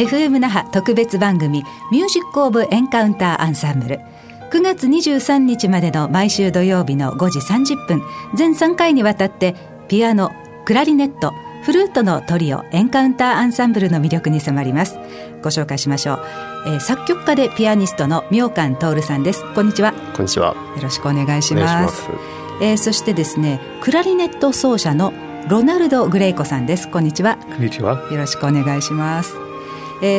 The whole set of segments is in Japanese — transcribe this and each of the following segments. FM 那覇特別番組ミュージックオブエンカウンターアンサンブル、9月23日までの毎週土曜日の5時30分全3回にわたって、ピアノ、クラリネット、フルートのトリオエンカウンターアンサンブルの魅力に迫ります。ご紹介しましょう。作曲家でピアニストの妙観徹さんです。こんにちは。こんにちは。よろしくお願いします。そしてですね、クラリネット奏者のロナルド・グレイコさんです。こんにちは。こんにちは。よろしくお願いします。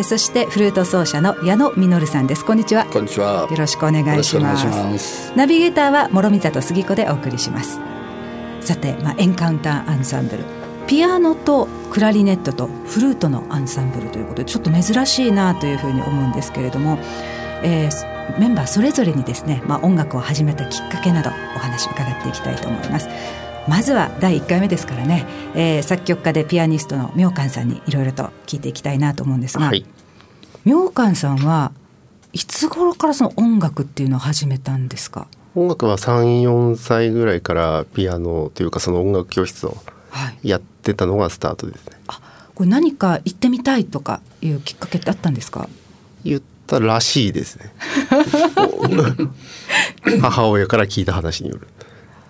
そしてフルート奏者の矢野実さんです。こんにちは。こんにちは。よろしくお願いします。ナビゲーターは諸見里杉子でお送りします。さて、エンカウンターアンサンブル、ピアノとクラリネットとフルートのアンサンブルということで、ちょっと珍しいなというふうに思うんですけれども、メンバーそれぞれにですね、音楽を始めたきっかけなどお話を伺っていきたいと思います。まずは第1回目ですからね、作曲家でピアニストの妙観さんにいろいろと聞いていきたいなと思うんですが、はい、妙観さんはいつ頃からその音楽っていうのを始めたんですか？音楽は 3,4 歳ぐらいからピアノというか、その音楽教室をやってたのがスタートですね。これ何か行ってみたいとかいうきっかけってあったんですか？言ったらしいですね母親から聞いた話による。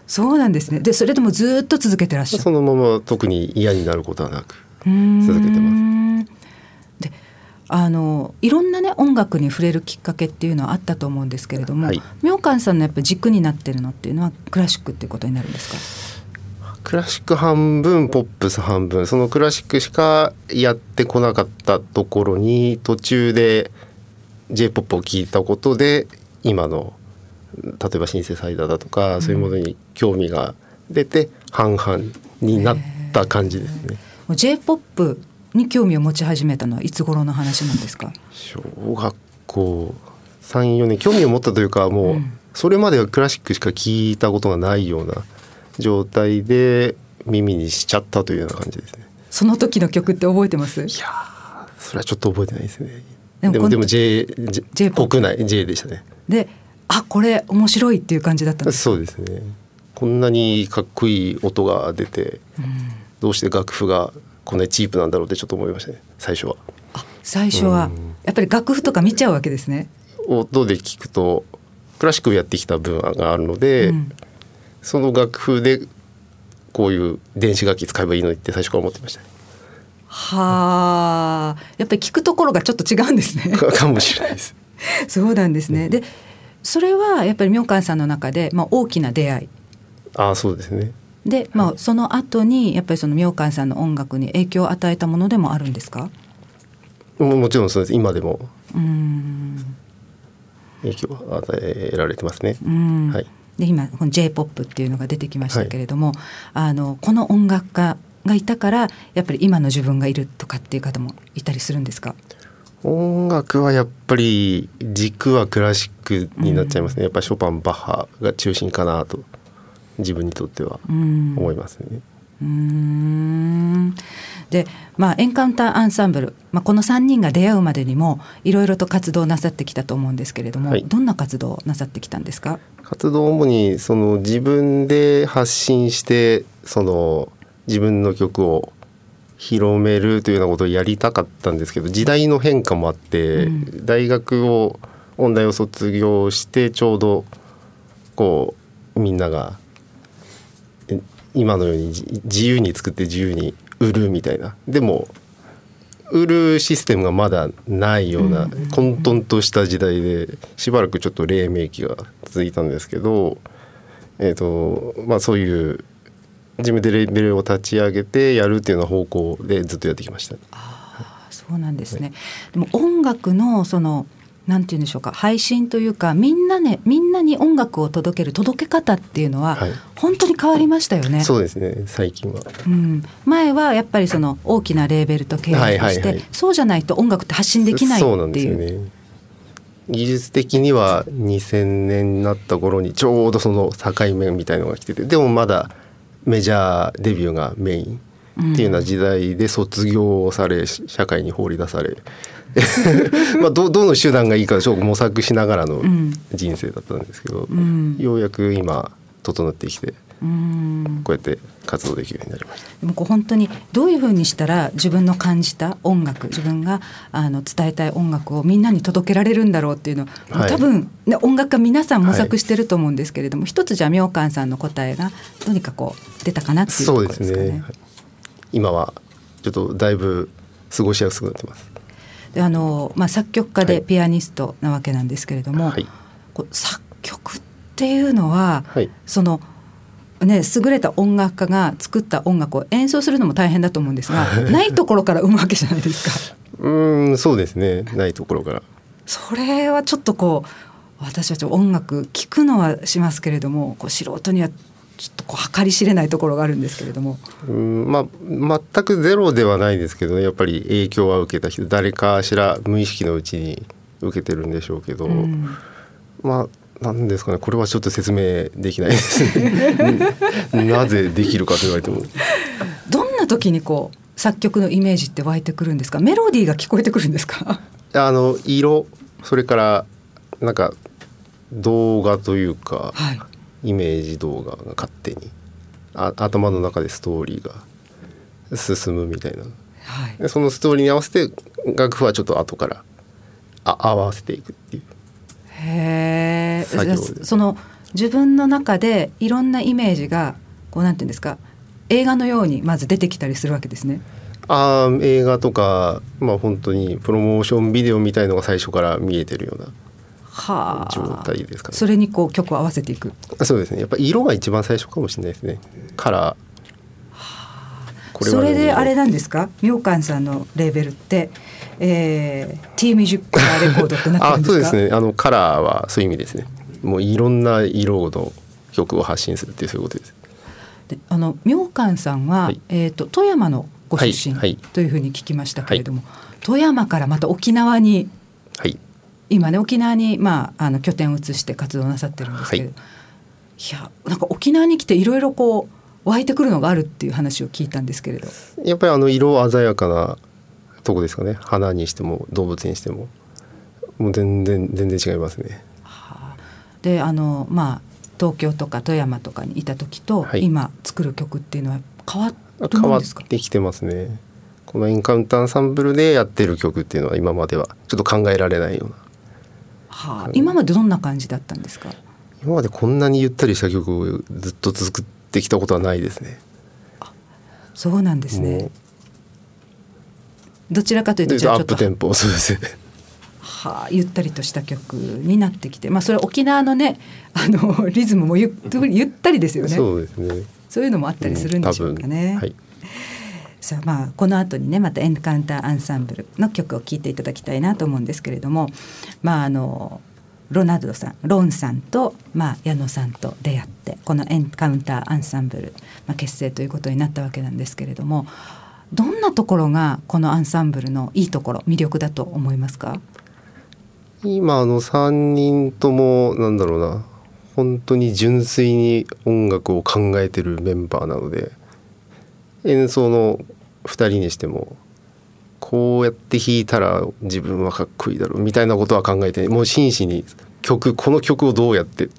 そうなんですね。でそれでもずっと続けてらっしゃる。そのまま特に嫌になることはなく続けてます。で、いろんなね音楽に触れるきっかけっていうのはあったと思うんですけれども、はい、妙観さんのやっぱり軸になってるのっていうのはクラシックっていうことになるんですか？クラシック半分、ポップス半分、そのクラシックしかやってこなかったところに、途中で J-POP を聴いたことで今の例えばシンセサイザーだとかそういうものに興味が出て、半々になった感じですね。J-POP に興味を持ち始めたのはいつ頃の話なんですか？小学校 3,4 年興味を持ったというか、もうそれまではクラシックしか聞いたことがないような状態で耳にしちゃったというような感じですね。その時の曲って覚えてます？いやそれはちょっと覚えてないですね。でも J-POP 国内 J でしたね。でこれ面白いっていう感じだったんです。そうですね。こんなにかっこいい音が出て、どうして楽譜がこんなにチープなんだろうってちょっと思いましたね、最初は。最初はやっぱり楽譜とか見ちゃうわけですね。音で聞くとクラシックをやってきた分があるので、その楽譜でこういう電子楽器使えばいいのにって最初から思ってましたね。はあ、やっぱり聞くところがちょっと違うんですね。かもしれないですそうなんですね。でそれはやっぱり妙観さんの中で、大きな出会い。そうですね。で、その後にやっぱりその妙観さんの音楽に影響を与えたものでもあるんですか？もちろんそうです。今でも影響を与えられてますね。はい、で今この J-POP っていうのが出てきましたけれども、はい、この音楽家がいたからやっぱり今の自分がいるとかっていう方もいたりするんですか？音楽はやっぱり軸はクラシックになっちゃいますね。やっぱりショパン、バッハが中心かなと自分にとっては思いますね。で、エンカウンターアンサンブル、この3人が出会うまでにもいろいろと活動なさってきたと思うんですけれども、どんな活動なさってきたんですか？活動主にその自分で発信して、その自分の曲を広めるというようなことをやりたかったんですけど、時代の変化もあって、大学を音大を卒業して、ちょうどこうみんなが今のように自由に作って自由に売るみたいな、でも売るシステムがまだないような混沌とした時代で、しばらくちょっと黎明期が続いたんですけど、そういう自分でレベルを立ち上げてやるっていうような方向でずっとやってきました。そうなんですね。でも音楽のそのなんていうんでしょうか、配信というか、みんなに音楽を届ける届け方っていうのは、本当に変わりましたよね。そうですね。最近は、前はやっぱりその大きなレーベルと契約して、そうじゃないと音楽って発信できないっていう。そうなんですよね。技術的には2000年になった頃にちょうどその境目みたいのが来てて、でもまだメジャーデビューがメインっていうような時代で、卒業をされ、社会に放り出されどの手段がいいかちょっと模索しながらの人生だったんですけど、ようやく今整ってきて、こうやって活動できるようになりました。でもこう本当にどういうふうにしたら自分の感じた音楽、自分が伝えたい音楽をみんなに届けられるんだろうっていうのを、はい、多分、ね、音楽家皆さん模索してると思うんですけれども、はい、一つじゃあ明観さんの答えがどうにかこう出たかなっていうところですかね。そうですね、はい、今はちょっとだいぶ過ごしやすくなってます。で作曲家でピアニストなわけなんですけれども、はい、こう作曲っていうのは、はい、そのね、優れた音楽家が作った音楽を演奏するのも大変だと思うんですがないところから生むわけじゃないですか。そうですね、ないところから。それはちょっとこう私たち音楽聴くのはしますけれども、こう素人にはちょっとこう計り知れないところがあるんですけれども、全くゼロではないですけど、ね、やっぱり影響は受けた人、誰かしら無意識のうちに受けてるんでしょうけど、なんですかね、これはちょっと説明できないですねなぜできるかと言われてもどんな時にこう作曲のイメージって湧いてくるんですか？メロディーが聞こえてくるんですか？色、それからなんか動画というか、はい、イメージ動画が勝手に頭の中でストーリーが進むみたいな、はい、でそのストーリーに合わせて楽譜はちょっと後から合わせていくっていう。へー、その自分の中でいろんなイメージがこうなんていうんですか、映画のようにまず出てきたりするわけですね。映画とか、本当にプロモーションビデオみたいのが最初から見えてるような状態ですかね。それにこう曲を合わせていく。そうですね、やっぱり色が一番最初かもしれないですね。カラー、これはね、それであれなんですか、明観さんのレーベルってT ミュージックレコードってなってるんですか？そうですね、カラーはそういう意味ですね。もういろんな色の曲を発信するっていう、そういうことです。で明観さんは、はい富山のご出身、はい、というふうに聞きましたけれども、はい、富山からまた沖縄に、はい、今ね沖縄に、拠点を移して活動なさってるんですけど、はい、いやなんか沖縄に来ていろいろこう湧いてくるのがあるっていう話を聞いたんですけれど、やっぱり色鮮やかなとこですかね。花にしても動物にしても、もう全然違いますね。はあ、で東京とか富山とかにいた時と、はい、今作る曲っていうのは変わってるんですか？変わってきてますね。このインカウントアンサンブルでやってる曲っていうのは今まではちょっと考えられないような。はあ、今までどんな感じだったんですか？今までこんなにゆったりした曲をずっと作ってきたことはないですね。あ、そうなんですね。どちらかというとじゃあちょっとアップテンポ、そうですね、はあ、ゆったりとした曲になってきて、それは沖縄のねリズムも ゆったりですよね。そうですね、そういうのもあったりするんでしょうかね、はい、さあこの後にねまたエンカウンターアンサンブルの曲を聴いていただきたいなと思うんですけれども、ロンさんと、矢野さんと出会ってこのエンカウンターアンサンブル、結成ということになったわけなんですけれども、どんなところがこのアンサンブルのいいところ、魅力だと思いますか？今3人ともなんだろうな、本当に純粋に音楽を考えてるメンバーなので、演奏の2人にしてもこうやって弾いたら自分はかっこいいだろうみたいなことは考えて、もう真摯にこの曲をどうやって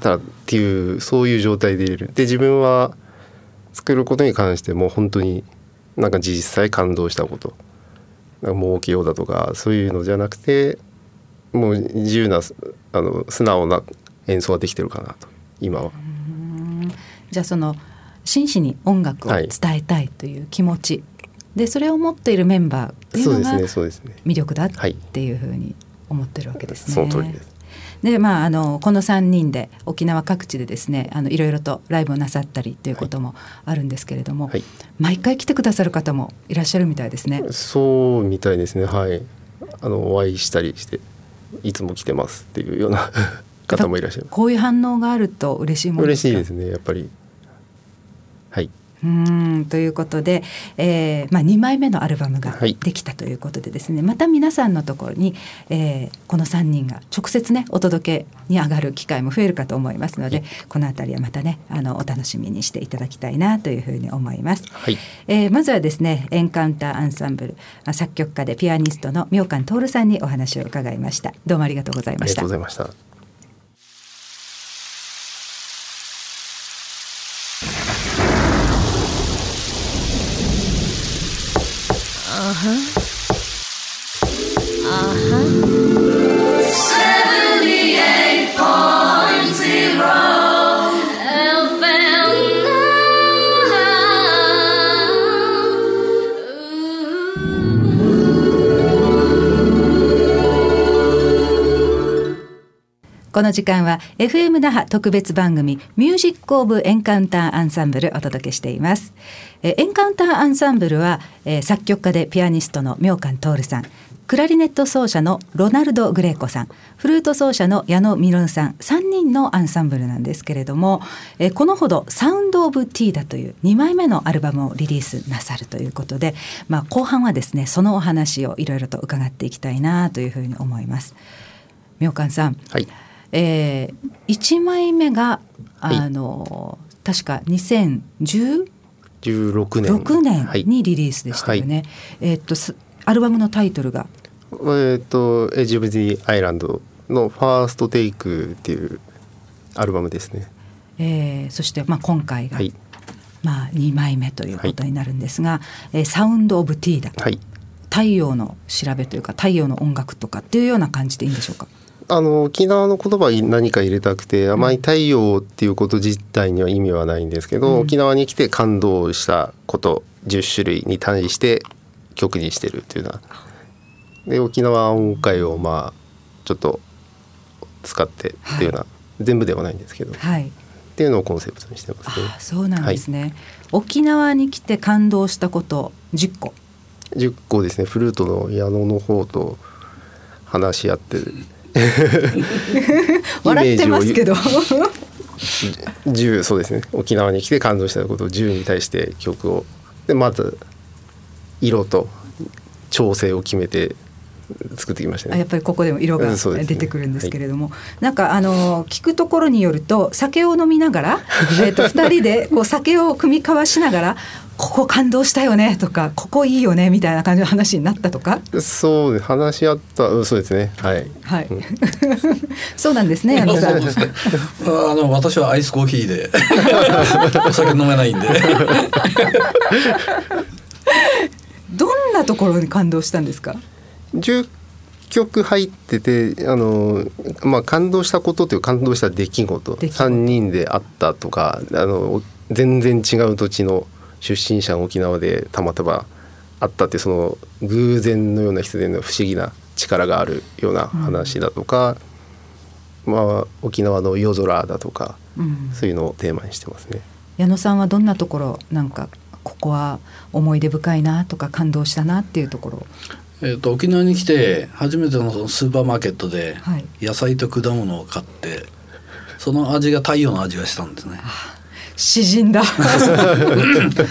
たらっていう、そういう状態でいる。で自分は作ることに関しても本当になんか実際感動したこと、なんか儲けようだとかそういうのじゃなくて、もう自由な素直な演奏ができてるかなと今は。じゃあその真摯に音楽を伝えたいという気持ち、はい、でそれを持っているメンバーっていうのが魅力だっていうふうに思ってるわけですね。その通りです。でこの3人で沖縄各地でですねいろいろとライブをなさったりということもあるんですけれども、はい、毎回来てくださる方もいらっしゃるみたいですね。そうみたいですね、はい、お会いしたりしていつも来てますっていうような方もいらっしゃる。こういう反応があると嬉しいものですか？嬉しいですね、やっぱり、はい、ということで、2枚目のアルバムができたということでですね、はい、また皆さんのところに、この3人が直接ねお届けに上がる機会も増えるかと思いますので、はい、このあたりはまたねお楽しみにしていただきたいなというふうに思います、はいまずはですねエンカウンターアンサンブル作曲家でピアニストの明観徹さんにお話を伺いました。どうもありがとうございました。ありがとうございました。この時間は FM 那覇特別番組ミュージックオブエンカウンターアンサンブルお届けしています。エンカウンターアンサンブルは、作曲家でピアニストの明観徹さん、クラリネット奏者のロナルド・グレイコさん、フルート奏者の矢野実さん、3人のアンサンブルなんですけれども、このほどサウンド・オブ・ティーダという2枚目のアルバムをリリースなさるということで、後半はですねそのお話をいろいろと伺っていきたいなというふうに思います。明観さん、はい、1枚目が確か2016年にリリースでしたよね、アルバムのタイトルがEdge of the Island のファーストテイクっていうアルバムですね。そして今回が、2枚目ということになるんですが、サウンドオブティーダ、太陽の調べというか太陽の音楽とかっていうような感じでいいんでしょうか。沖縄の言葉に何か入れたくて、あまり太陽っていうこと自体には意味はないんですけど、沖縄に来て感動したこと10種類に対して曲にしてるっていうのはで、沖縄音階をちょっと使ってっていうような、全部ではないんですけど、っていうのをコンセプトにしてますね。あ、そうなんですね、沖縄に来て感動したこと10個ですね。フルートの矢野の方と話し合ってる笑ってますけど10、そうですね、沖縄に来て感動したことを10に対して曲をで、まず色と調整を決めて作ってきましたね。やっぱりここでも色が出てくるんですけれども、なんか聞くところによると酒を飲みながら2人でこう酒を酌み交わしながらここ感動したよねとかここいいよねみたいな感じの話になったとか。そう、話し合ったそうですね、はい、そうなんですね。私はアイスコーヒーでお酒飲めないんでどんなところに感動したんですか。10曲入ってて感動したことという感動した出来事、3人で会ったとか全然違う土地の出身者の沖縄でたまたまあったっていう、その偶然のような必然の不思議な力があるような話だとか、沖縄の夜空だとか、そういうのをテーマにしてますね。矢野さんはどんなところなんかここは思い出深いなとか感動したなっていうところ。沖縄に来て初めてのスーパーマーケットで野菜と果物を買って、その味が太陽の味がしたんですね。詩人だ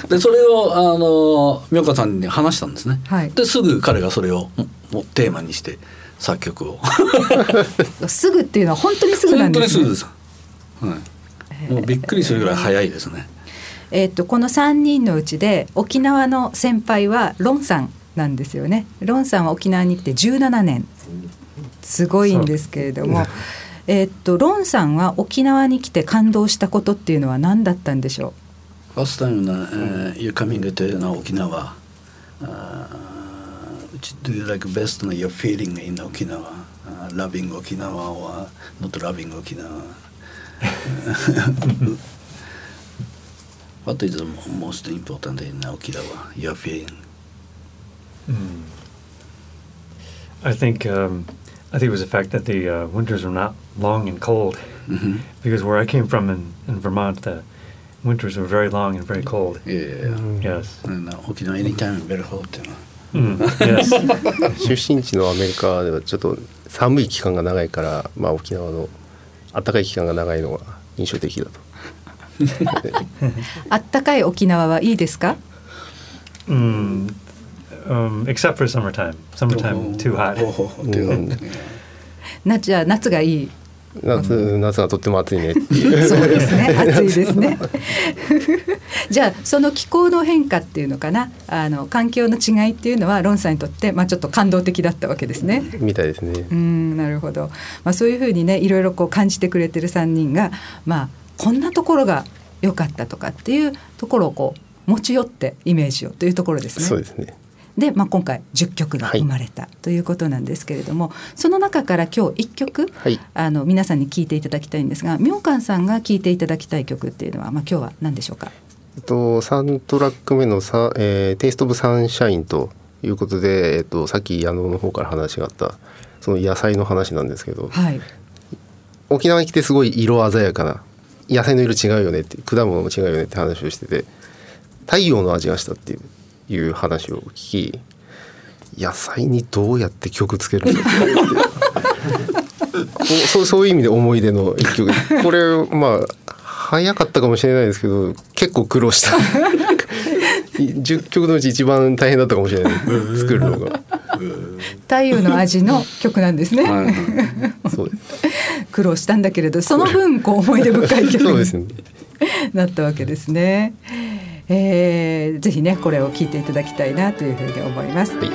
でそれを明観さんに話したんですね、ですぐ彼がそれをテーマにして作曲をすぐっていうのは本当にすぐなんですね。本当にすぐです、もうびっくりするぐらい早いですね。この3人のうちで沖縄の先輩はロンさんなんですよね。ロンさんは沖縄に来て17年、すごいんですけれどもロンさんは沖縄に来て感動したことっていうのは何だったんでしょう。First time you coming to 沖縄、do you like best your feeling in 沖縄、loving 沖縄 or not loving 沖縄。What is the most important in 沖縄 your feeling? I think it was the fact that the winters were not long and cold, because where I came from in Vermont, the winters were very long and very cold. Yes. And Okinawa anytime very hot. Yes. 出身地のアメリカではちょっと寒い期間が長いから、沖縄の暖かい期間が長いのが印象的だと。暖かい沖縄はいいですか？Except for summertime. Summertime too hot. 夏がいい。夏がとっても暑いね。そうですね。暑いですね。じゃあその気候の変化っていうのかな、環境の違いっていうのはロンさんにとってちょっと感動的だったわけですね。みたいですね。なるほど。そういうふうにねいろいろこう感じてくれてる3人がこんなところが良かったとかっていうところをこう持ち寄ってイメージをというところですね。そうですね。で、まあ、今回10曲が生まれた、はい、ということなんですけれども、その中から今日1曲、はい、皆さんに聴いていただきたいんですが、明寛さんが聴いていただきたい曲っていうのは、まあ、今日は何でしょうか。3トラック目のテイストオブサンシャインということで、さっき矢野の方から話があったその野菜の話なんですけど、はい、沖縄に来てすごい色鮮やかな野菜の色違うよねって、果物も違うよねって話をしてて、太陽の味がしたっていう話を聞き、野菜にどうやって曲つけるのってそういう意味で思い出の一曲。これまあ早かったかもしれないですけど、結構苦労した10曲のうち一番大変だったかもしれない作るのが太陽の味の曲なんですね、はい、そうです苦労したんだけれど、その分こう思い出深い曲そうです、ね、なったわけですね。ぜひねこれを聴いていただきたいなというふうに思います、はい。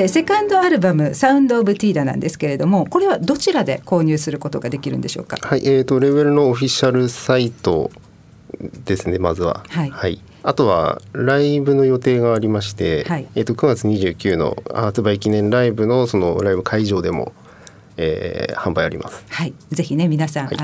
でセカンドアルバムサウンドオブティーダなんですけれども、これはどちらで購入することができるんでしょうか。はい、レベルのオフィシャルサイトですね、まずは、はいはい、あとはライブの予定がありまして、はい9月29の発売記念ライブのそのライブ会場でも、販売あります、はい、ぜひね皆さん、はい、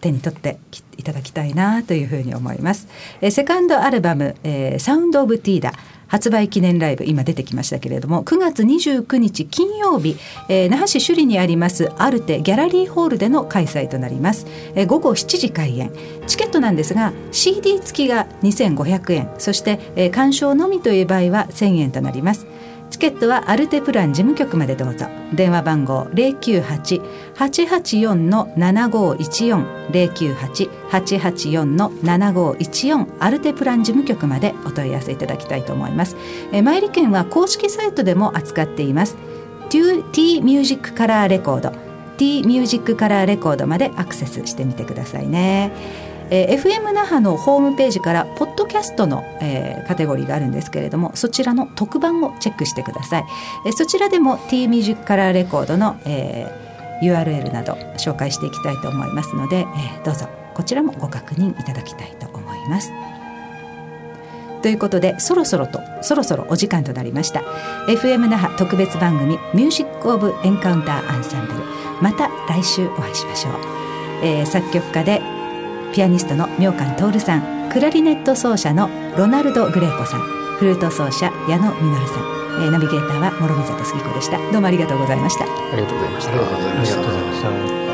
手に取っていただきたいなというふうに思います。セカンドアルバム、サウンドオブティーダ発売記念ライブ、今出てきましたけれども、9月29日金曜日、那覇市首里にありますアルテギャラリーホールでの開催となります。午後7時開演。チケットなんですが CD 付きが2500円、そして、鑑賞のみという場合は1000円となります。チケットはアルテプラン事務局までどうぞ。電話番号 098-884-7514 098-884-7514 アルテプラン事務局までお問い合わせいただきたいと思います。前利券は公式サイトでも扱っています。 T ミュージックカラーレコード T ミュージックカラーレコードまでアクセスしてみてくださいね。FM 那覇のホームページからポッドキャストの、カテゴリーがあるんですけれども、そちらの特番をチェックしてください。そちらでも T ミュージックカラーレコードの、URL など紹介していきたいと思いますので、どうぞこちらもご確認いただきたいと思います。ということでそろそろお時間となりました。 FM 那覇特別番組ミュージックオブエンカウンターアンサンブル、また来週お会いしましょう。作曲家でピアニストの妙観徹さん、クラリネット奏者のロナルド・グレイコさん、フルート奏者矢野実さん、ナビゲーターは諸見里杉子でした。どうもありがとうございました。ありがとうございました。